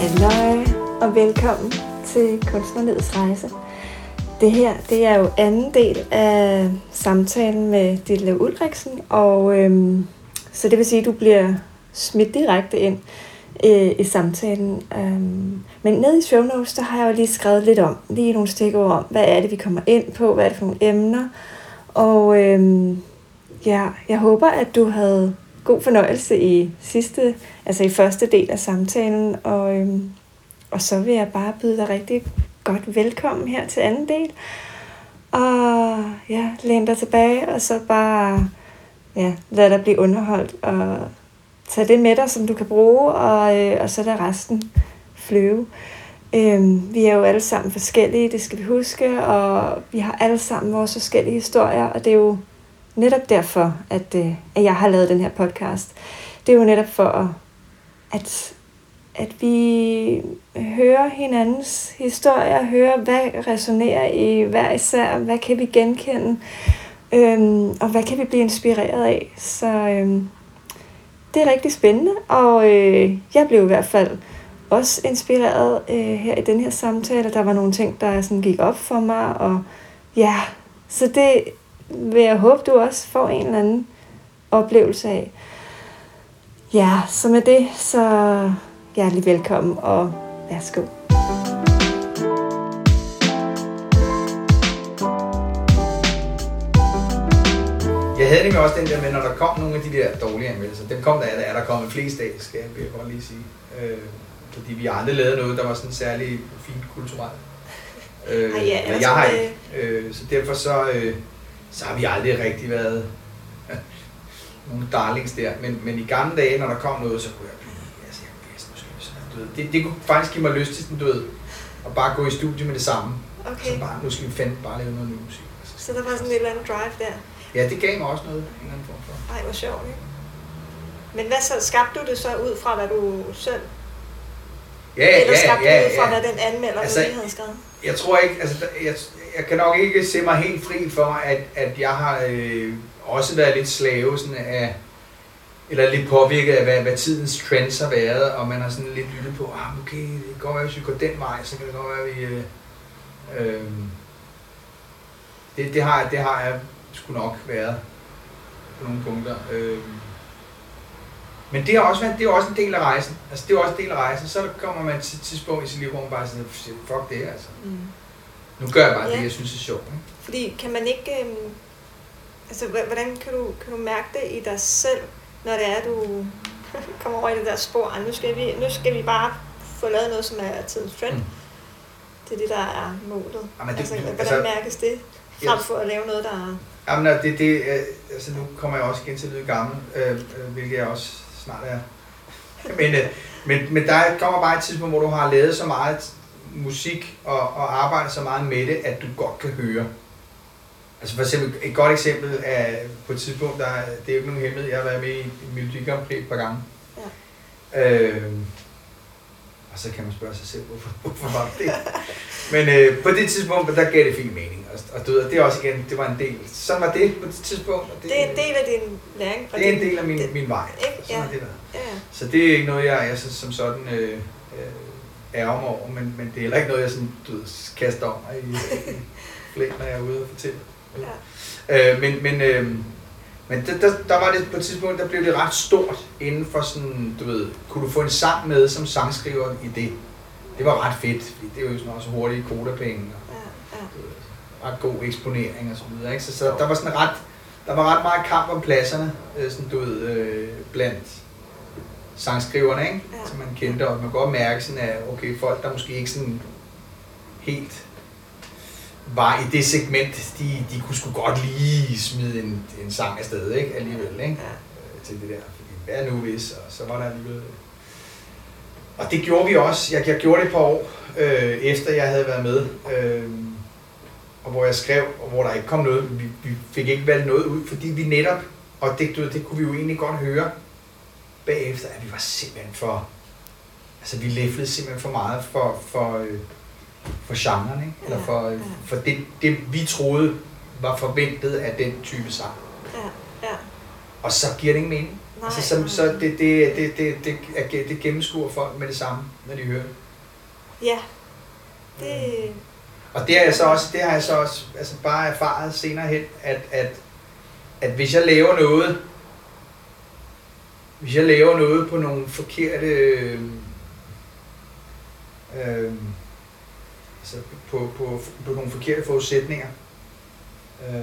Halløj og velkommen til Kunstnerlivets Rejse. Det her, det er jo anden del af samtalen med Ditlev Ulriksen, og så det vil sige, at du bliver smidt direkte ind i samtalen. Men nede i show notes, der har jeg jo lige skrevet lidt om, lige nogle stikord om, hvad er det, vi kommer ind på, hvad er det for nogle emner. Og ja, jeg håber, at du havde god fornøjelse i første del af samtalen, og så vil jeg bare byde dig rigtig godt velkommen her til anden del. Og ja, læn dig tilbage, og så bare lad dig blive underholdt, og tag det med dig, som du kan bruge, og så lad resten flyve. Vi er jo alle sammen forskellige, det skal vi huske, og vi har alle sammen vores forskellige historier, og det er jo netop derfor, at jeg har lavet den her podcast. Det er jo netop for, at vi hører hinandens historier, hører, hvad resonerer i hver især, hvad kan vi genkende, og hvad kan vi blive inspireret af. Så det er rigtig spændende, og jeg blev i hvert fald også inspireret her i den her samtale. Der var nogle ting, der sådan gik op for mig, og ja, så det vil jeg håbe, du også får en eller anden oplevelse af. Ja, så med det, så hjertelig velkommen, og værsgo. Jeg havde det med også den der med, når der kom nogle af de der dårlige anmeldelser. Dem kom der kommet flest af, skal jeg godt lige sige. Fordi vi aldrig lavede noget, der var sådan særlig fint kulturelt. Jeg har ikke. Så derfor så har vi aldrig rigtig været nogle darlings der. Men i gamle dage, når der kom noget, så kunne jeg blive, det kunne faktisk give mig lyst til sådan, at bare gå i studie med det samme. Okay. Så bare, nu skal vi bare lave noget ny musik. Så der var sådan et eller andet drive der? Ja, det gav mig også noget, en eller anden form for. Ej, hvor sjovt, ikke? Men hvad så, skabte du det så ud fra, hvad du selv? Eller skabte du ud fra, hvad den anmelder, du lige havde skrevet? Jeg tror ikke, jeg kan nok ikke se mig helt fri for, at jeg har også været lidt slave sådan af, eller lidt påvirket af, hvad tidens trends har været, og man har sådan lidt lyttet på, okay, det kan godt være, hvis vi går den vej, så kan det godt være, at vi... Det har jeg sgu nok været på nogle punkter. Men det har også været, det er også en del af rejsen. Altså det er også en del af rejsen. Så kommer man til et tidspunkt i sit liv, hvor man bare siger, fuck det altså. Mm. Nu gør jeg bare det, jeg synes er sjovt. Ikke? Fordi kan man ikke, hvordan kan du mærke det i dig selv, når det er, at du kommer over i det der spor, nu skal vi bare få lavet noget, som er tidens trend. Mm. Det er det, der er målet. Jamen, hvordan mærkes det, frem for at lave noget, der er... Jamen, nu kommer jeg også igen til at lyde gammel, hvilket jeg også snart er. Men der kommer bare et tidspunkt, hvor du har lavet så meget musik og arbejdet så meget med det, at du godt kan høre. Altså for eksempel, et godt eksempel er på et tidspunkt, det er jo ikke nogen hemmelighed, jeg har været med i Melodi Grand Prix et par gange. Ja. Og så kan man spørge sig selv, hvorfor var det? Men på det tidspunkt, der gav det fint mening. Og det er også igen, det var en del. Sådan var det på det tidspunkt. Det er en del af din læring. Det er en del af min vej. Sådan er det der. Ja. Så det er ikke noget, jeg som sådan ærger mig over, men det er heller ikke noget, jeg sådan, kaster om mig i flæk, når jeg er ude og fortælle. Ja. Men der var det på et tidspunkt, der blev det ret stort inden for sådan, kunne du få en sang med som sangskriver i det? Det var ret fedt, fordi det er jo sådan også hurtige kodapenge og ret god eksponering og så videre, ikke? Så der var sådan ret meget kamp om pladserne, blandt sangskriverne, ikke? Ja. Som man kendte, og man kunne godt mærke sådan, at okay, folk der måske ikke sådan helt var i det segment, de kunne sgu godt lige smide en sang afsted, ikke? Alligevel, ikke? Ja. Til det der, fordi hvad nu hvis, og så var der alligevel... Og det gjorde vi også, jeg gjorde det et par år, efter jeg havde været med, og hvor jeg skrev, og hvor der ikke kom noget, vi fik ikke valgt noget ud, fordi vi netop, og det kunne vi jo egentlig godt høre, bagefter, at vi var simpelthen for, altså vi læflede simpelthen for meget for genren, ikke? Eller for det vi troede var forventet af den type sang. Ja, ja. Og så giver det ingen mening. Nej, altså, så det gennemskuer folk med det samme, når de hører det. Ja. Det. Og det har jeg så også altså bare erfaret senere hen, at hvis jeg laver noget på nogle forkerte altså på nogle forkerte forudsætninger,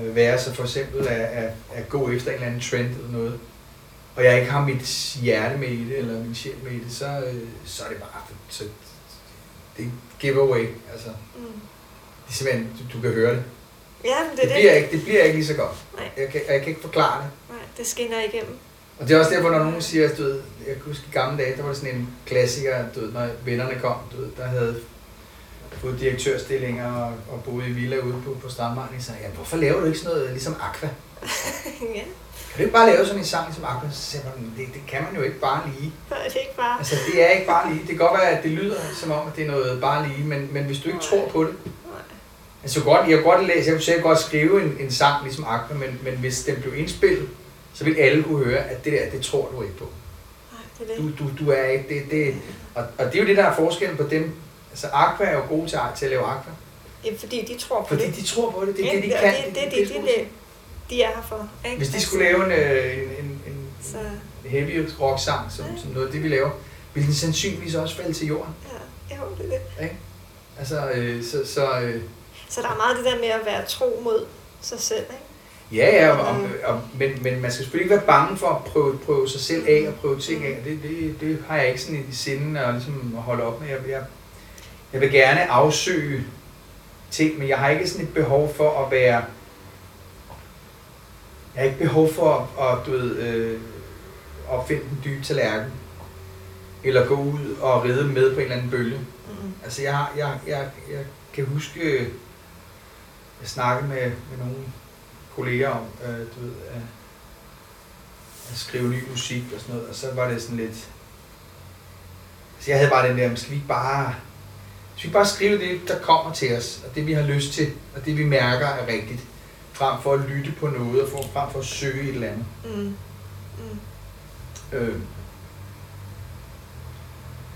være så for eksempel at gå efter en eller anden trend eller noget, og jeg ikke har mit hjerte med i det eller min sjæl med i det, så er det bare så det er giveaway, altså. Det er simpelthen, du kan høre det. Ja, men det bliver ikke. Det bliver ikke lige så godt. Nej. Jeg kan ikke forklare det. Nej, det skinner igennem. Og det er også derfor, når nogen siger, at jeg kan huske i gamle dage, der var det sådan en klassiker, når vennerne kom, der havde fået direktørstillinger og boede i villa ude på Strandbanken, så ja, hvorfor laver du ikke sådan noget ligesom Aqua? Ja. Kan du ikke bare lave sådan en sang som Aqua? Så siger man, det kan man jo ikke bare lige. Nej, det er ikke bare. Altså, det er ikke bare lige. Det kan godt være, at det lyder som om, at det er noget bare lige, men hvis du ikke tror på det. Altså jeg kunne godt skrive en sang ligesom Aqua, men hvis den blev indspillet, så ville alle kunne høre, at det der, det tror du ikke på. Nej, det er det. Du er ikke det. Og det er jo det, der er forskellen på dem. Altså Aqua er jo gode til at lave Aqua. Ja, fordi de tror på det. Fordi de tror på det, det er det, de kan. Det de er her for. Ikke? Hvis de skulle lave en heavy rock sang, som noget det vi laver, ville den sandsynligvis også falde til jorden. Ja, jeg håber det. Ikke? Altså, så der er meget det der med at være tro mod sig selv, ikke? Ja, men man skal selvfølgelig ikke være bange for at prøve sig selv af og prøve ting af. Det har jeg ikke sådan i sinden at ligesom holde op med. Jeg vil gerne afsøge ting, men jeg har ikke sådan et behov for at være... Jeg har ikke behov for at opfinde den dybe tallerken. Eller gå ud og ride med på en eller anden bølge. Mm. Altså jeg kan huske... Jeg snakkede med nogle kolleger om at skrive ny musik og sådan noget, og så var det sådan lidt... Altså jeg havde bare den der, skal vi ikke bare skrive det, der kommer til os, og det vi har lyst til, og det vi mærker er rigtigt, frem for at lytte på noget, og frem for at søge et eller andet.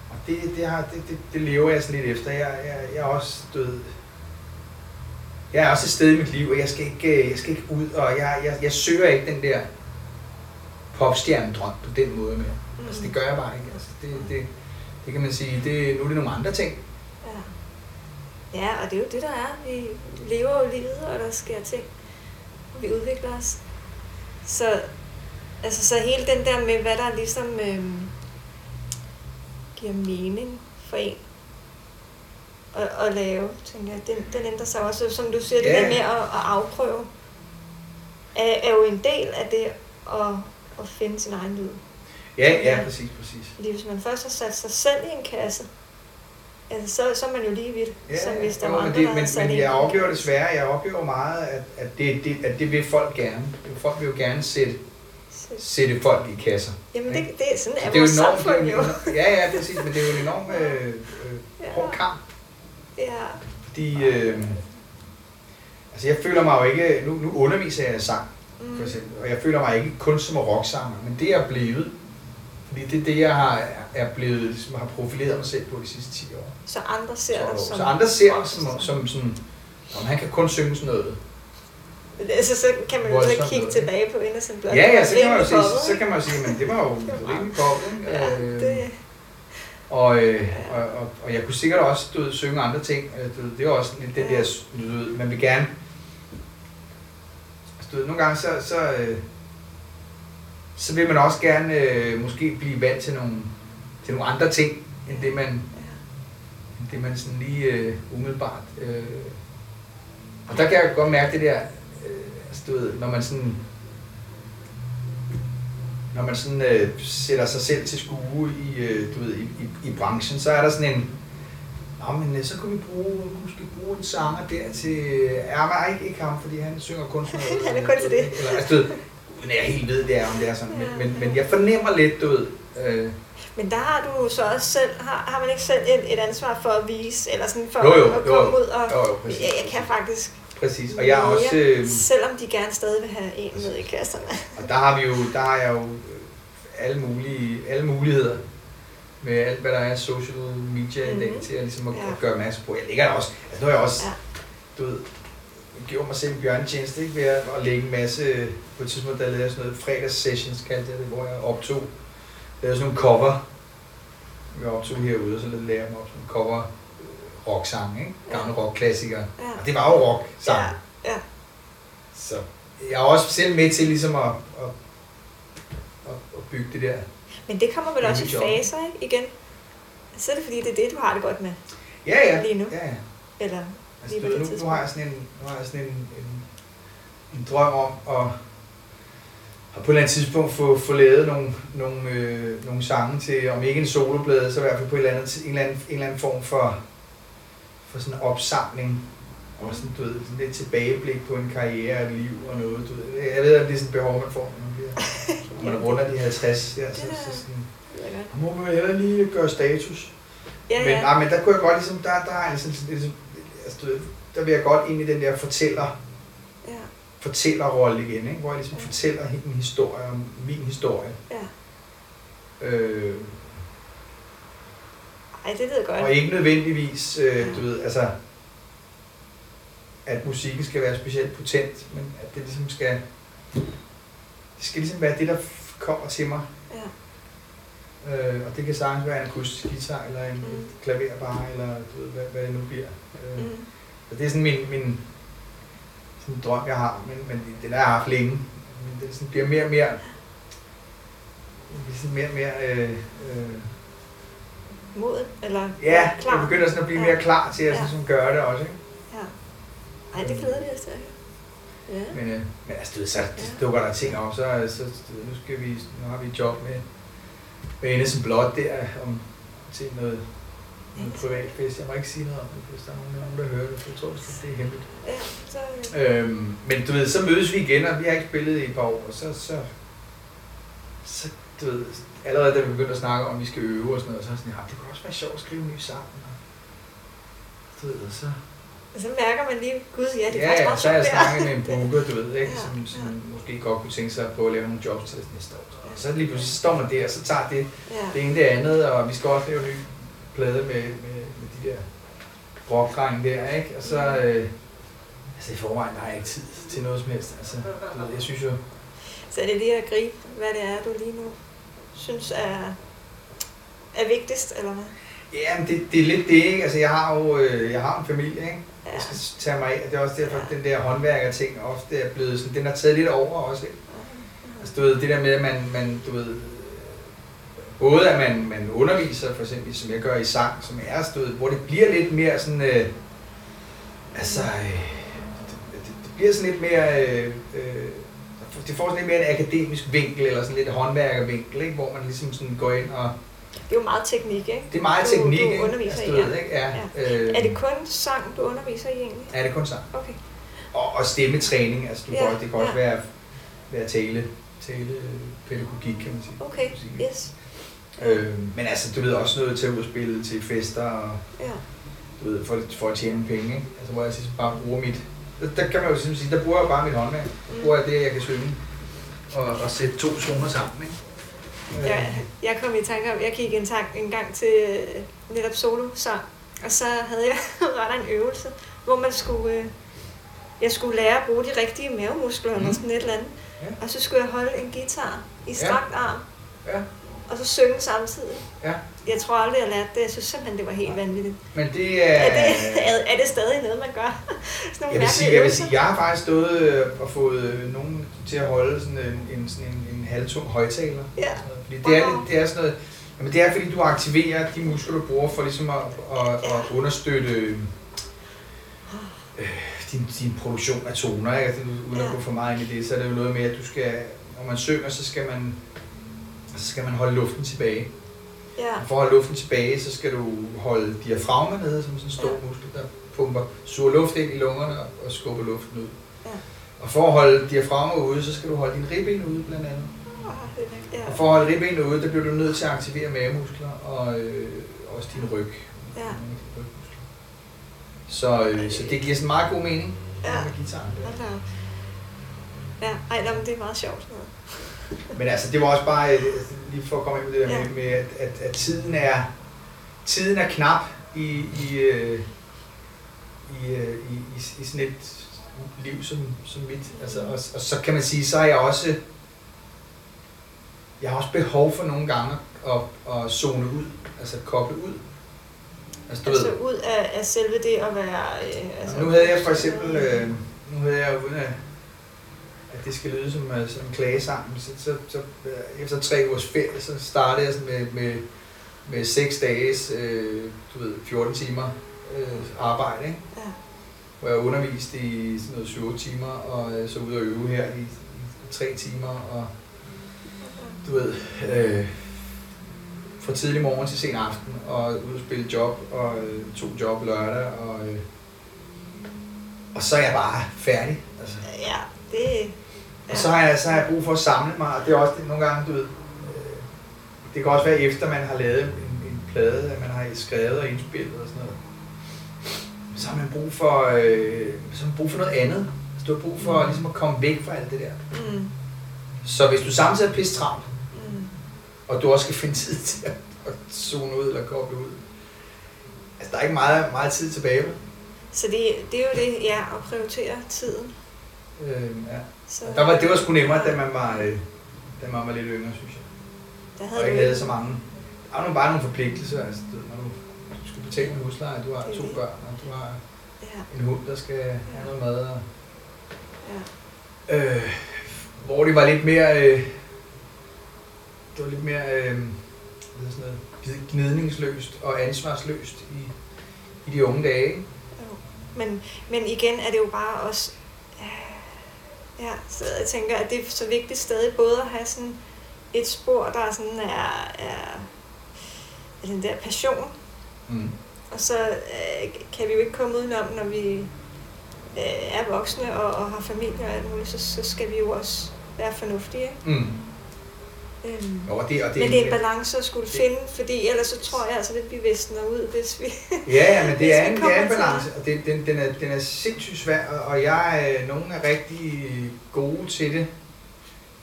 Og det lever jeg sådan lidt efter. Jeg er også død... Jeg er også et sted i mit liv, og jeg skal ikke ud, og jeg søger ikke den der popstjernedrøm på den måde mere. Altså det gør jeg bare ikke. Altså, det kan man sige, nu er det nogle andre ting. Ja, og det er jo det, der er. Vi lever jo livet, og der sker ting, og vi udvikler os. Så hele den der med, hvad der ligesom giver mening for en. At lave, tænker jeg. Den ændrer sig også, som du siger, yeah. Det der med at afprøve, er jo en del af det at finde sin egen lyd. Ja, præcis. Fordi hvis man først har sat sig selv i en kasse, altså, så er man jo lige vidt, som hvis der var andre, der havde sat en. Men jeg oplever meget, at det vil folk gerne. Folk vil jo gerne sætte folk i kasser. Jamen det er sådan, at vores samfund jo. Ja, præcis, men det er jo en enorm hård kamp. Ja. Fordi, altså jeg føler mig jo ikke, nu underviser jeg sang, for eksempel, og jeg føler mig ikke kun som en rocksanger, men det er blevet, fordi det er det, jeg har profileret mig selv på de sidste 10 år. Så andre ser dig som... Så andre ser mig som sådan, om han kan kun synge sådan noget. Altså så kan man jo så kigge tilbage på ind og sådan blot. Ja, så kan man jo sige, men det var jo rimelig godt, ikke? Og jeg kunne sikkert også synge andre ting. Det er også lidt det der, man vil gerne. Nogle gange så vil man også gerne måske blive vant til nogle andre ting end det man sådan lige umiddelbart. Og der kan jeg godt mærke det der, når man sådan sætter sig selv til skue i branchen, så er der sådan en, men så kunne vi bruge en sanger der til, nej, ikke ham, fordi han synger kun sådan noget. Han er kun til det. Eller, uden at jeg helt ved, om det er sådan, men jeg fornemmer lidt, Men der har du så også selv, har man ikke selv et ansvar for at vise, eller sådan for at komme ud og, jeg kan faktisk. Præcis, og jeg er også... selvom de gerne stadig vil have en med i kasserne. Og der har jeg jo alle muligheder med alt, hvad der er social media i dag til at, ligesom at gøre masse på. Jeg ligger der også, altså nu har jeg også, du ved, gjorde mig selv en bjørnetjeneste, ikke, ved at lægge en masse, på et tidspunkt der lavede jeg sådan noget fredagssessions, kaldte jeg det, hvor jeg optog, lavede sådan nogle cover, jeg optog herude, og så lavede jeg mig op sådan nogle cover rocksange, ikke? Gamle rockklassikere, og det var jo rocksange. Ja. Så jeg er også selv med til ligesom at bygge det der. Men det kommer vel også i faser, ikke? Igen. Så er det fordi, det er det, du har det godt med. Ja. Lige nu. Ja. Eller altså, lige på det tidspunkt. Nu har jeg sådan en drøm om at på et eller andet tidspunkt få lavet nogle sange til, om ikke en soloplade, så i hvert fald på en eller anden form for sådan en opsamling. Og sådan, du ved, sådan lidt tilbageblik på en karriere og et liv og noget, du ved. Jeg ved, at det er sådan et behov, man får, når man runder de 50. Ja, så sådan, må man heller lige gøre status. Ja. Men der kunne jeg godt ligesom, der vil jeg godt ind i den der fortællerrolle igen, ikke? Hvor jeg ligesom fortæller en historie om min historie. Ja. Ej, det lyder godt. Og ikke nødvendigvis, du ved, altså, at musikken skal være specielt potent, men at det ligesom skal... Det skal ligesom være det, der kommer til mig. Ja. Og det kan sagtens være en akustisk guitar, eller en klaverbar, eller du ved, hvad det nu bliver. Og det er sådan min drøm, jeg har, men den har jeg haft længe. Men det sådan bliver mere og mere... moden, eller klar? Jeg begynder sådan at blive mere klar til at sådan gøre det også, ikke? Ja. Ej, det glæder vi os til. Ja. Men altså, du ved, så dukker der ting op, så nu har vi et job med Inde som Blot der, om til noget privatfest. Jeg må ikke sige noget om det, hvis der er nogen, der hører det, for jeg tror, det er hemmeligt. Ja, så... men du ved, så mødes vi igen, og vi har ikke spillet i et par år, og så du ved, allerede da vi begyndte at snakke om, at vi skal øve og sådan noget, så er sådan, det kunne også være sjovt at skrive en ny sang. Og, du ved, så... Og så mærker man lige, gud, det er faktisk meget sjovt. Så har jeg snakket med en booker, du ved, ikke, som måske godt kunne tænke sig på at lave nogle jobs til næste år. Og så lige pludselig står man der, og så tager det det ene det andet, og vi skal også lave en ny plade med de der rockdrenge der, ikke? Og så, i forvejen, der har jeg ikke tid til noget som helst, altså, du ved, jeg synes jo... Så er det lige at gribe, hvad det er, du lige nu synes er vigtigst, eller hvad? Ja, det er lidt det, ikke? Altså, jeg har en familie, ikke? Ja. Jeg skal tage mig af. Det er også derfor, at den der håndværker-ting ofte er blevet sådan, den har taget lidt over også, ikke? Altså, du ved, det der med, at man du ved, både at man underviser, for eksempel, som jeg gør i sang, som er, du ved, hvor det bliver lidt mere sådan, det bliver sådan lidt mere, det får sådan lidt mere en akademisk vinkel, eller sådan lidt håndværker-vinkel, ikke? Hvor man ligesom sådan går ind og... Det er jo meget teknik, ikke? Det er meget teknik, ikke? Du underviser i, ikke? Ja. Er det kun sang, du underviser i egentlig? Ja, det er kun sang. Okay. Og stemmetræning, altså det kan også være talepædagogik, kan man sige. Okay, yes. Men altså, du ved også noget til at udspille til fester, og du ved, for at tjene penge, ikke? Altså, hvor jeg bare bruger mit... Der kan man jo simpelthen sige, der bruger jeg bare mit håndværk. Der bruger jeg det, jeg kan synge, og sætte to toner sammen, ikke? Jeg kom i tanke om, jeg gik en gang til netop solosang, og så havde jeg ret en øvelse, hvor man skulle, jeg skulle lære at bruge de rigtige mavemuskler eller sådan et eller andet, og så skulle jeg holde en guitar i strakt arm, og så synge samtidig. Ja. Jeg tror aldrig, jeg lærte det. Jeg synes simpelthen, det var helt vanvittigt. Men det er... Er det stadig noget, man gør? Jeg vil sige, jeg har faktisk stået og fået nogen til at holde sådan en halvtung højtaler. Ja. Det er sådan noget... Jamen, det er, fordi du aktiverer de muskler, du bruger for ligesom at understøtte din produktion af toner, ikke? Uden at gå for meget ind i det, så er det jo noget med, at du skal... Når man synger, så skal man holde luften tilbage. Ja. For at holde luften tilbage, så skal du holde diafragma nede, som sådan en stor muskel, der suger luft ind i lungerne og skubber luften ud. Ja. Og for at holde diafragma ude, så skal du holde dine ribben ude, blandt andet. Og for at holde ribben ude, der bliver du nødt til at aktivere mavemuskler og også din ryg. Ja. Så det giver sådan meget god mening. ja. Med guitaren der. Ja, ej, nej, men det er meget sjovt. Men altså, det var også bare, lige for at komme ind på det der med, at tiden er knap i sådan et liv som mit. Altså, og så kan man sige, så er jeg har også behov for nogle gange at zone ud, altså koble ud. Altså ud af selve det at være... nu havde jeg for eksempel, uden at det skal lyde som en klagesang, så efter 3 ugers ferie, så startede jeg med 6 dages, 14 timer arbejde, ikke? Ja. Hvor jeg underviste i sådan noget 7-8 timer, og så ud og øve her i 3 timer, og fra tidlig morgen til sen aften, og ud og spille job, og 2 job lørdag, og så er jeg bare færdig. Altså. Ja, det... Ja. Og så har jeg brug for at samle mig, og det er også det, nogle gange, det kan også være efter man har lavet en plade, at man har skrevet og indspillet og sådan noget. Så har man brug for, noget andet. Altså, du har brug for ligesom at komme væk fra alt det der. Mm. Så hvis du samtidig er pisse travlt, og du også skal finde tid til at zone ud eller koble ud. Altså, der er ikke meget tid tilbage. Så det er jo det, at prioritere tiden. Ja. Så, det var sgu nemmere, da man var lidt yngre, synes jeg. Og ikke havde så mange. Der er jo bare nogle forpligtelser, altså, når du skal betale en husleje, du har 2 børn, og du har en hund, der skal have noget mad. Og, hvor det var lidt mere... Det var lidt mere sådan noget, gnidningsløst og ansvarsløst i de unge dage. Men igen er det jo bare også... så jeg tænker, at det er så vigtigt stadig både at have sådan et spor, der sådan er den der passion. Mm. Og så kan vi jo ikke komme udenom, når vi er voksne og har familie og alt muligt, så skal vi jo også være fornuftige. Mm. Men det er en balance at skulle finde, fordi ellers så tror jeg altså lidt, vi visner ud, hvis vi... men det er en balance, og den er sindssygt svær, og nogen er rigtig gode til det.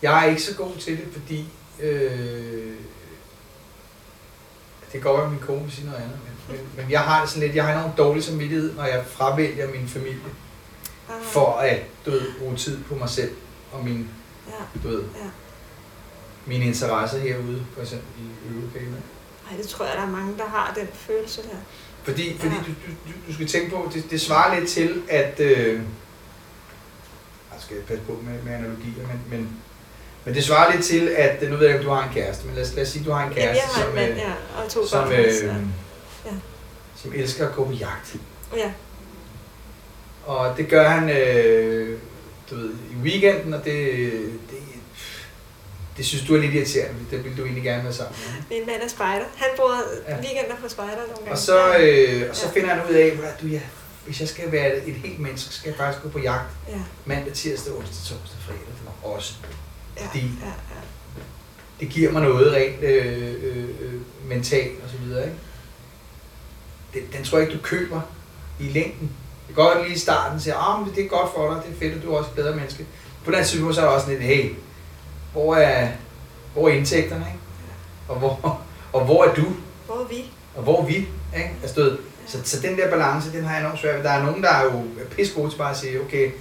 Jeg er ikke så god til det, fordi... det kan godt være, at min kone vil sige noget andet, men jeg har sådan lidt, jeg har enormt dårlig samvittighed, når jeg fravælger min familie, for at bruge tid på mig selv og min mine interesser herude, for eksempel i øvelokalet. Nej, det tror jeg, der er mange, der har den følelse her. Fordi du skal tænke på, det svarer lidt til, at... jeg skal passe på med analogier, men det svarer lidt til, at... Nu ved jeg ikke, om du har en kæreste, men lad os sige, at du har en kæreste, som elsker at gå på jagt. Ja. Og det gør han, i weekenden, og det synes du er lidt irriterende, det ville du egentlig gerne være sammen med. Min mand er spejder. Han bruger weekender på spejder nogle gange. Og så finder han ud af, hvis jeg skal være et helt menneske, skal jeg faktisk gå på jagt mandag, tirsdag, onsdag, torsdag, fredag. Det var også. Det giver mig noget rent mentalt og så videre. Ikke? Den tror jeg ikke, du køber i længden. Det kan godt lige i starten sige, at det er godt for dig, det er fedt, at du er også et bedre menneske. På den tidspunkt så er der også lidt, hey, hvor er indtægterne, ikke? Ja. Og hvor er du? Hvor er vi? Og hvor er vi, ikke? Altså, så den der balance, den har jeg enormt svært ved. Der er nogen, der er jo pisse gode til bare at sige, okay,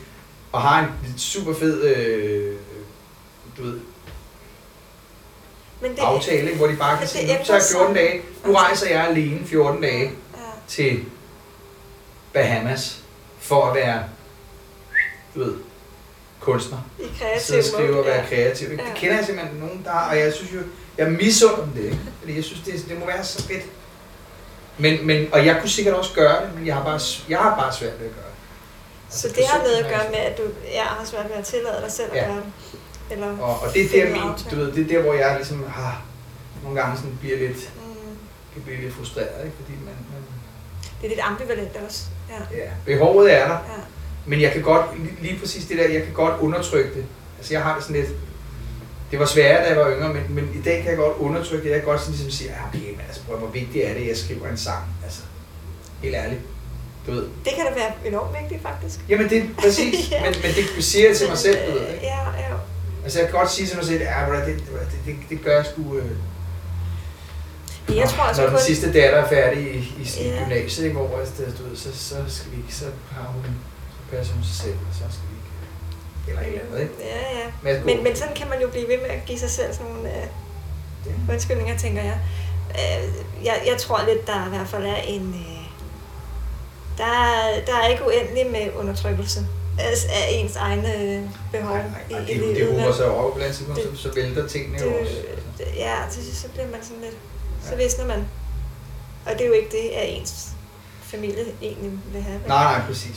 og har en super fed, aftale, ikke? Hvor de bare kan sige, nu tager jeg 14 dage, nu rejser jeg alene 14 dage til Bahamas for at være, kunstner, sidde og skrive og være kreativ. Det kender jeg simpelthen nogen, der og jeg synes jo, jeg misunder dem det. Fordi jeg synes, det må være så fedt. Og jeg kunne sikkert også gøre det, men jeg har bare svært ved at gøre det. Altså, så det har noget at gøre med, at du har svært ved at tillade dig selv at gøre det? Eller og det er der, det er der, hvor jeg ligesom nogle gange sådan bliver lidt, kan blive lidt frustreret, ikke? Fordi man... Det er lidt ambivalent også. Ja, behovet er der. Ja. Men jeg kan godt, lige præcis det der, jeg kan godt undertrykke det. Altså jeg har det sådan lidt, det var sværere, da jeg var yngre, men i dag kan jeg godt undertrykke det. Jeg kan godt sådan ligesom sige, okay, men altså prøv, hvor vigtigt er det, jeg skriver en sang, altså, helt ærligt. Du ved. Det kan da være enormt vigtigt, faktisk. Jamen, det er præcis. Ja. men det siger jeg til mig selv, du ved, ikke? Ja. Altså, jeg kan godt sige til mig selv, at det gør jeg sgu... Jeg tror også, når den sidste datter er færdig i gymnasiet, ikke, hvor du ved, så skal vi ikke, så har hun, så passer hun sig selv, og så skal vi ikke, eller et eller andet, ikke? Ja. Men sådan kan man jo blive ved med at give sig selv sådan nogle undskyldninger, tænker jeg. Jeg tror lidt, der i hvert fald er en... Der er ikke uendelig med undertrykkelse af ens egne behov. Nej, det er jo så overblandet, så vælter tingene jo også. Ja, så bliver man sådan lidt... Så visner man. Og det er jo ikke det, at ens familie egentlig vil have. Nej, præcis.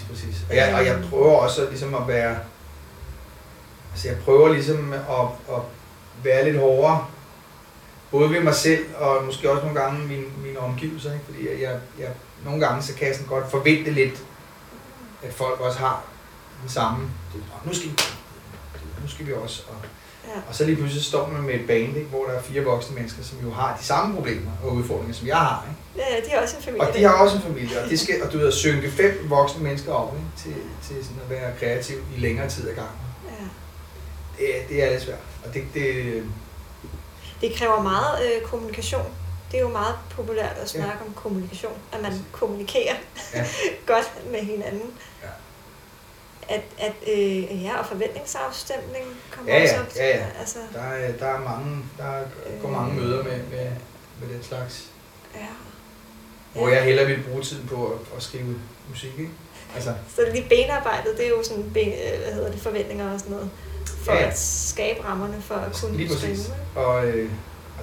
Og jeg prøver også ligesom at være... Altså jeg prøver ligesom at være lidt hårdere. Både ved mig selv, og måske også nogle gange mine omgivelser. Ikke? Fordi jeg nogle gange så kan jeg sådan godt forvente lidt, at folk også har den samme. Nu skal vi også... Ja. Og så lige pludselig står man med et band, ikke, hvor der er 4 voksne mennesker, som jo har de samme problemer og udfordringer, som jeg har. Ikke? Ja, de har også en familie. Og de har også en familie, og det skal, og du ved, at synke 5 voksne mennesker over, ikke, til sådan at være kreativ i længere tid ad gangen. Ja. Det er lidt svært. Og det kræver meget kommunikation. Det er jo meget populært at snakke om kommunikation, at man kommunikerer godt med hinanden. Ja. Og forventningsafstemning kommer også op til. Ja. Altså, der går mange møder med den slags. Ja. Hvor jeg hellere vil bruge tiden på at skrive musik, ikke? Altså. Så lige benarbejdet, det er jo sådan, forventninger og sådan noget, for at skabe rammerne for at kunne lige skrive. Og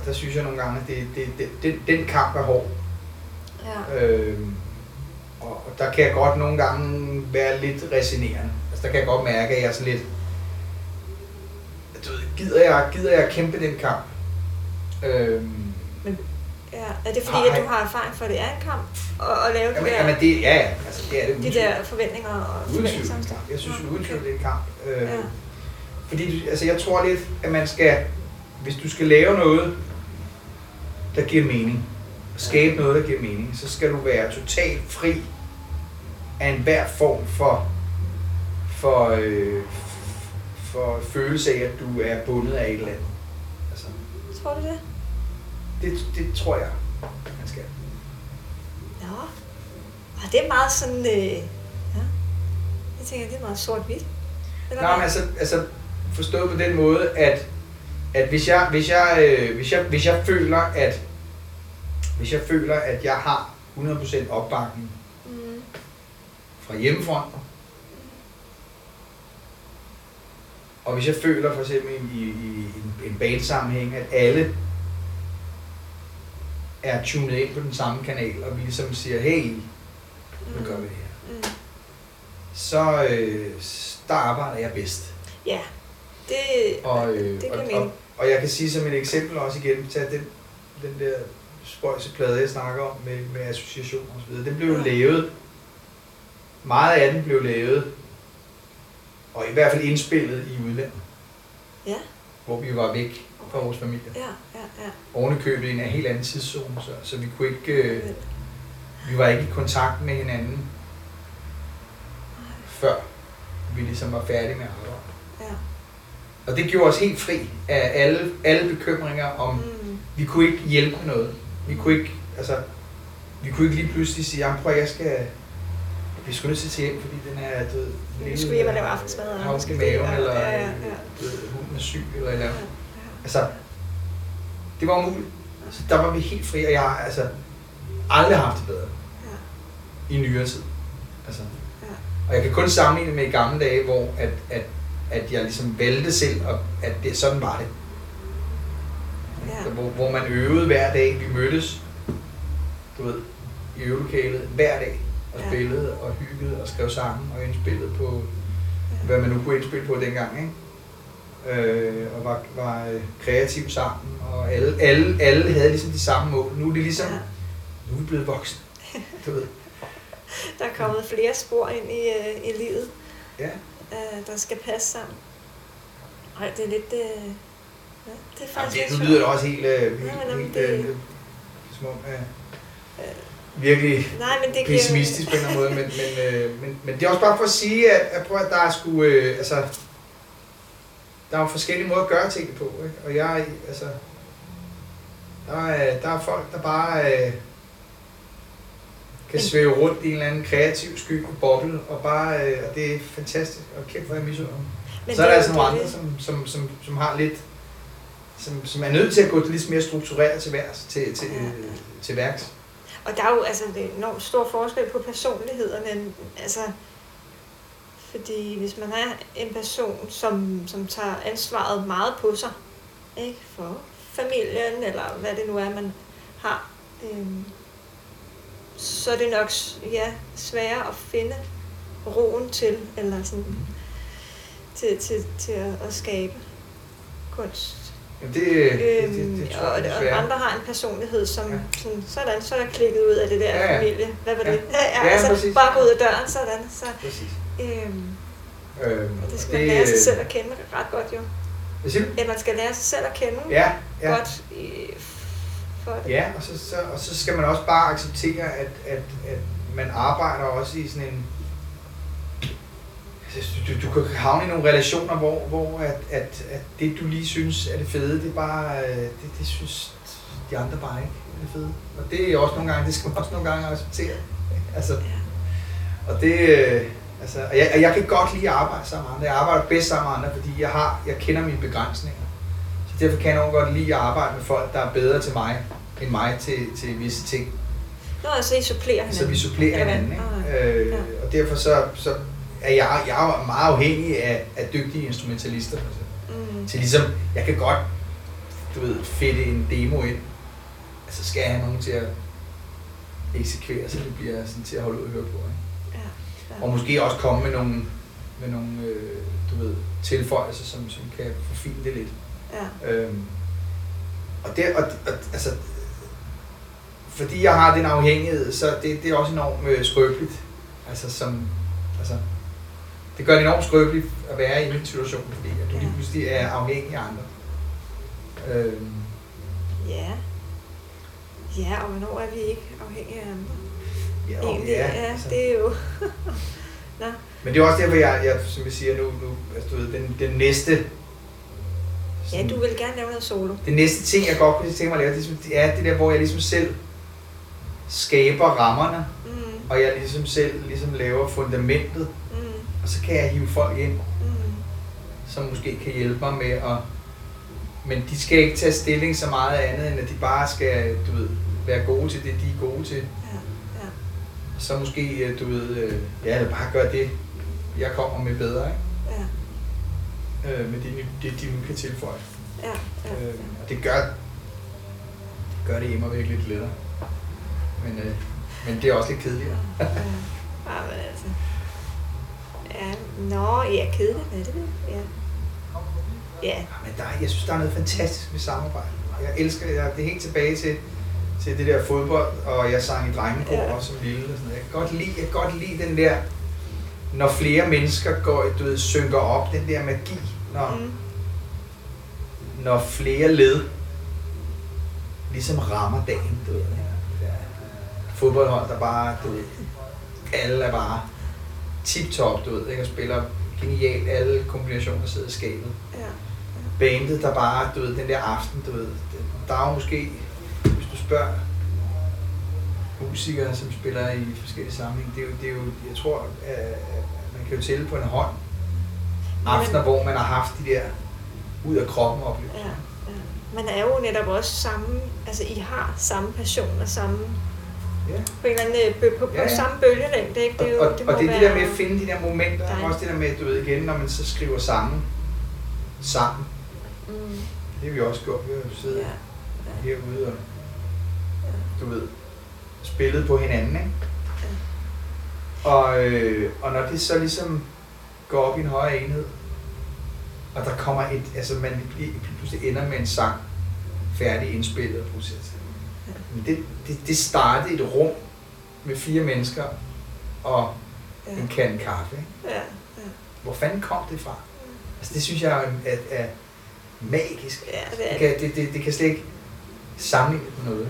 der synes jeg nogle gange, at den kamp er hård. Ja. Og der kan jeg godt nogle gange være lidt resignerende. Altså der kan jeg godt mærke, at jeg er sådan lidt... Du ved, gider jeg kæmpe den kamp? Er det fordi, at du har erfaring for, at det er en kamp? At lave de der forventninger og forventningssamstår? Jeg synes jo udtrykker, det er en kamp. Fordi jeg tror lidt, at man skal... Hvis du skal lave noget, der giver mening, skabe noget, der giver mening, så skal du være totalt fri af enhver form for følelse af, at du er bundet af et eller andet. Altså, tror du det? Det tror jeg, man skal. Nå, og det er meget sådan, jeg tænker, det er meget sort-hvidt. Nej, men altså forstået på den måde, at hvis jeg føler, at jeg har 100% opbakning fra hjemmefronten, og hvis jeg føler for eksempel i en bandsammenhæng, at alle er tunet ind på den samme kanal, og vi ligesom siger, hey, nu gør vi det her, så der arbejder jeg bedst. Ja, det kan jeg. Og jeg kan sige som et eksempel også igen, tage den der spøjseplade, jeg snakker om med associationer og så videre. Den blev jo lavet. Meget af den blev lavet, og i hvert fald indspillet i udlandet. Ja. Hvor vi var væk fra vores familie. Ja. Ovenikøbet i en helt anden tidszone, så vi kunne ikke... vi var ikke i kontakt med hinanden, før vi ligesom var færdige med arbejde. Ja. Og det gjorde os helt fri af alle bekymringer om... Vi kunne ikke hjælpe med noget. Vi kunne ikke lige pludselig sige, prøv at vi skulle nødt til hjem, fordi den er død. Vi skulle hjem og lave aftensmad, og måske maven, eller hunden er syg, eller et eller andet. Altså, det var umuligt. Altså, der var vi helt fri, og jeg har aldrig haft det bedre i nyere tid. Altså. Og jeg kan kun sammenligne med i gamle dage, hvor at jeg ligesom valgte selv, og at det, sådan var det. Ja. Hvor man øvede hver dag, vi mødtes, du ved, i øvelokalet hver dag, og spillede og hyggede og skrev sammen og indspillede på, hvad man nu kunne indspille på dengang, ikke? Og var kreativ sammen, og alle havde ligesom de samme mål. Nu er det ligesom, nu er vi blevet voksne, du ved. Der er kommet flere spor ind i livet, der skal passe sammen. Ej, det er lidt... Ja, det er faktisk... Nu lyder det også helt... små... virkelig pessimistisk på en eller anden måde, men det er også bare for at sige, at der er sgu, altså, der er jo forskellige måder at gøre ting på, ikke? Og jeg, altså, der er folk, der bare kan svæve rundt i en eller anden kreativ sky og boble, og bare, og det er fantastisk, og kæft hvor jeg misunder dem. Så er der altså nogle andre, som har lidt, som er nødt til at gå lidt mere struktureret til værks. Og der er jo altså en enormt stor forskel på personlighederne, altså, fordi hvis man er en person, som tager ansvaret meget på sig, ikke, for familien, eller hvad det nu er, man har, så er det nok sværere at finde roen til, eller sådan, til at skabe kunst. Det tror jeg, og andre har en personlighed, som sådan, så er jeg klikket ud af det der familie. Hvad var det? Altså, bare gå ud af døren, sådan. Så, det skal man lære sig selv at kende ret godt, jo. Man skal lære sig selv at kende godt for det. Ja, og så skal man også bare acceptere, at man arbejder også i sådan en... Du kan havne i nogle relationer, hvor at det, du lige synes er det fede, det er bare, det synes de andre bare ikke er det fede. Og det er også nogle gange, det skal man også nogle gange acceptere. Altså, og det, altså, og jeg kan godt lide at arbejde sammen med andre. Jeg arbejder bedst sammen med andre, fordi jeg kender mine begrænsninger. Så derfor kan jeg også godt lide at arbejde med folk, der er bedre til mig, end mig til visse ting. Nå, altså I supplerer hinanden. Så vi supplerer hinanden, ikke? Og derfor så at jeg er meget afhængig af dygtige instrumentalister. Så ligesom, jeg kan godt, du ved, fedte en demo ind, og så skal jeg have nogen til at eksekvere, så det bliver sådan til at holde ud og høre på. Ikke? Ja. Og måske også komme med nogle du ved, tilføjelser, som kan forfine det lidt. Ja. Altså, fordi jeg har den afhængighed, så det er også enormt skrøbeligt. Altså, det gør det enormt skrøbeligt at være i min situation, fordi at du lige pludselig er afhængig af andre. Ja, og hvornår er vi ikke afhængige af andre? Ja, egentlig, altså. Det er jo... Men det er også derfor, jeg som jeg siger nu altså, du ved, den næste... Sådan, du vil gerne lave noget solo. Det næste ting, jeg godt kunne tænke mig at lave, det er det der, hvor jeg ligesom selv skaber rammerne, og jeg ligesom selv laver fundamentet. Og så kan jeg hive folk ind, som måske kan hjælpe mig med at... Men de skal ikke tage stilling så meget andet, end at de bare skal, du ved, være gode til det, de er gode til. Ja. Så måske, du ved, eller bare gør det, jeg kommer med bedre, ikke? Ja. Med det, de nu kan tilføje. Ja. Og det gør det hjemme virkelig lidt lettere. Men det er også lidt kedeligere. Men altså... kedeligt med det. Ja. Men jeg synes, der er noget fantastisk ved samarbejde. Jeg elsker det. Det er helt tilbage til det der fodbold, og jeg sang i drengekor også som lille. Og sådan jeg kan godt lide, den der, når flere mennesker går, du ved, synker op, den der magi, når flere led ligesom rammer dagen, du ved. Fodboldhold, der bare, du ved, alle er bare tip-top, du ved, ikke? Og spiller genialt, alle kombinationer sidder i skabet. Ja. Bandet, der bare, du ved, den der aften, du ved, der er jo måske, hvis du spørger musikere, som spiller i forskellige sammenhæng, det er jo jeg tror, man kan jo tælle på en hånd aftener, hvor man har haft de der ud af kroppen oplevelser. Ja. Man er jo netop også samme, altså I har samme passion og samme på en eller anden på samme bølgelængde, ikke? Det er jo, og det, det der med at finde de der momenter, og også det der med, du ved, igen, når man så skriver sammen. Det har vi også gjort, vi har jo siddet herude og, du ved, spillet på hinanden, ikke? Ja. Og når det så ligesom går op i en højere enhed, og der kommer man pludselig ender med en sang, færdig indspillet og processet. Det startede et rum med 4 mennesker og en kande kaffe. Hvor fanden kom det fra? Altså, det synes jeg er magisk. Det kan slet ikke sammenligne med noget.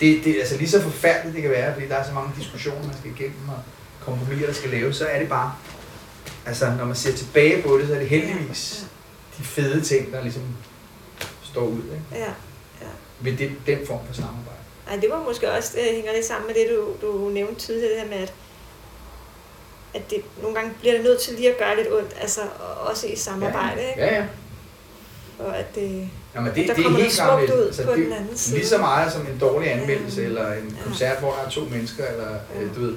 det er altså lige så forfærdeligt det kan være, fordi der er så mange diskussioner, man skal igennem, og kompromiser, der skal laves, så er det bare, altså når man ser tilbage på det, så er det heldigvis de fede ting, der ligesom står ud, ikke? Ja, ja. Ved den form for samarbejde. Ej, det var måske også, hænger lidt sammen med det, du nævnte tidligere, det her med, at det, nogle gange bliver det nødt til lige at gøre lidt ondt, altså også i samarbejde, ja, ikke? Ja, ja. Og at det, jamen det kommer helt smukt ud altså, på den anden side. Lige så meget som en dårlig anmeldelse, eller en koncert, hvor der er 2 mennesker, eller du ved,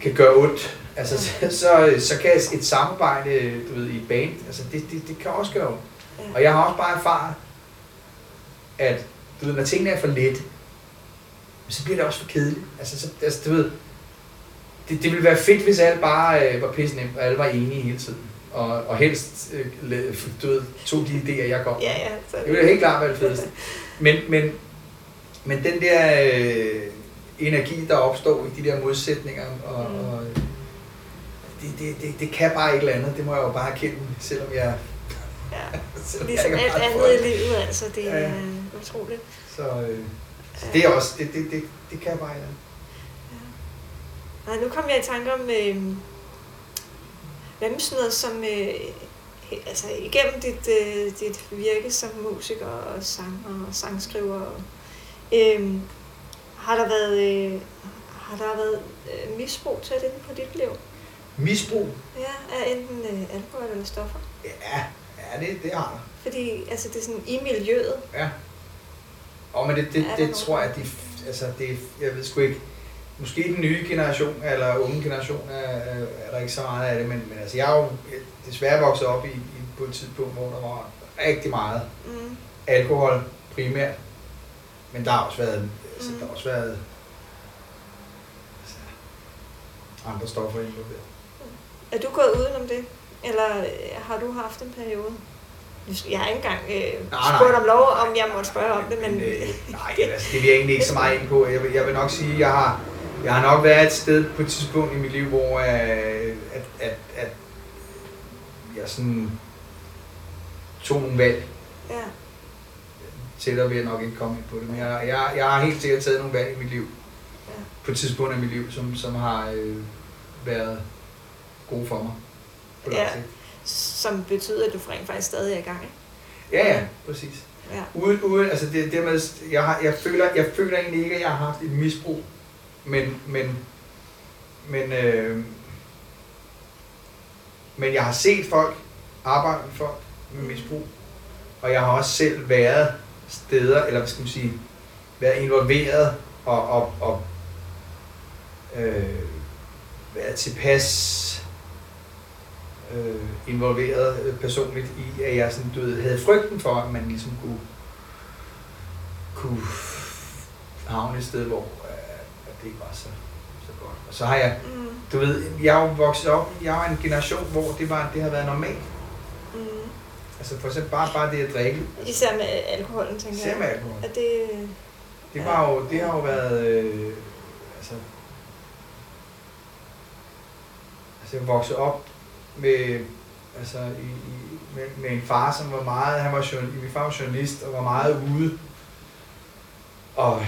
kan gøre ondt. Altså, så kan et samarbejde, du ved, i et band, altså det kan også gøre ondt. Ja. Og jeg har også bare erfaret, at du ved, når tingene er for lette, så bliver det også for kedeligt. Altså, du ved, det ville være fedt, hvis alle bare var pisse nemt, og alle var enige hele tiden. Og helst tog de idéer, jeg kom med. Ja, det ville helt klart være det fedeste. Men den der energi, der opstår i de der modsætninger, og det kan bare et eller andet. Det må jeg jo bare erkende, selvom jeg... Ja, ligesom alt andet i livet, altså. Det er utroligt. Så det er også... Det kan jeg bare et eller andet. Ja. Nej, nu kom jeg i tanke om... Hvad med sådan noget som, altså igennem dit virke som musiker og sanger og sangskriver, har der været misbrug til det på dit liv? Misbrug? Ja, af enten alkohol eller stoffer. Ja, det har der. Fordi altså det er sådan i miljøet. Ja. Men det tror jeg, jeg ved sgu ikke. Måske den nye generation, eller unge generation, er der ikke så meget af det, men altså, jeg er jo desværre vokset op på et tidspunkt, hvor der var rigtig meget alkohol primært, men der har også været, altså, andre stoffer involveret. Er du gået udenom det, eller har du haft en periode? Jeg har ikke engang spurgt om lov, om jeg måtte spørge om det, men... det vil jeg egentlig ikke så meget ind på. Jeg vil nok sige, at jeg har nok været et sted på et tidspunkt i mit liv, hvor at jeg sådan tog nogle valg. Ja. Tættere vil jeg nok ikke komme ind på det, men jeg har helt sikkert taget nogle valg i mit liv. Ja. På et tidspunkt i mit liv, som har været gode for mig. På lang sigt. Som betyder, at du rent faktisk stadig er i gang, ikke? Ja, præcis. Ja. Uden, altså det med, jeg føler egentlig ikke, at jeg har haft et misbrug, men jeg har set folk arbejde med folk med misbrug, og jeg har også selv været steder, eller hvad skal man sige, været involveret og været tilpas involveret personligt i, at jeg sådan, havde frygten for, at man ligesom kunne havne et sted, hvor det ikke var så godt. Og så har jeg, jeg er jo vokset op, jeg er en generation, hvor det har været normalt. Altså for eksempel bare det at drikke. Især med alkoholen, tænker jeg. Især med alkoholen. Og det har jo været, altså jeg voksede op med en far, som var meget, min far var journalist og var meget ude og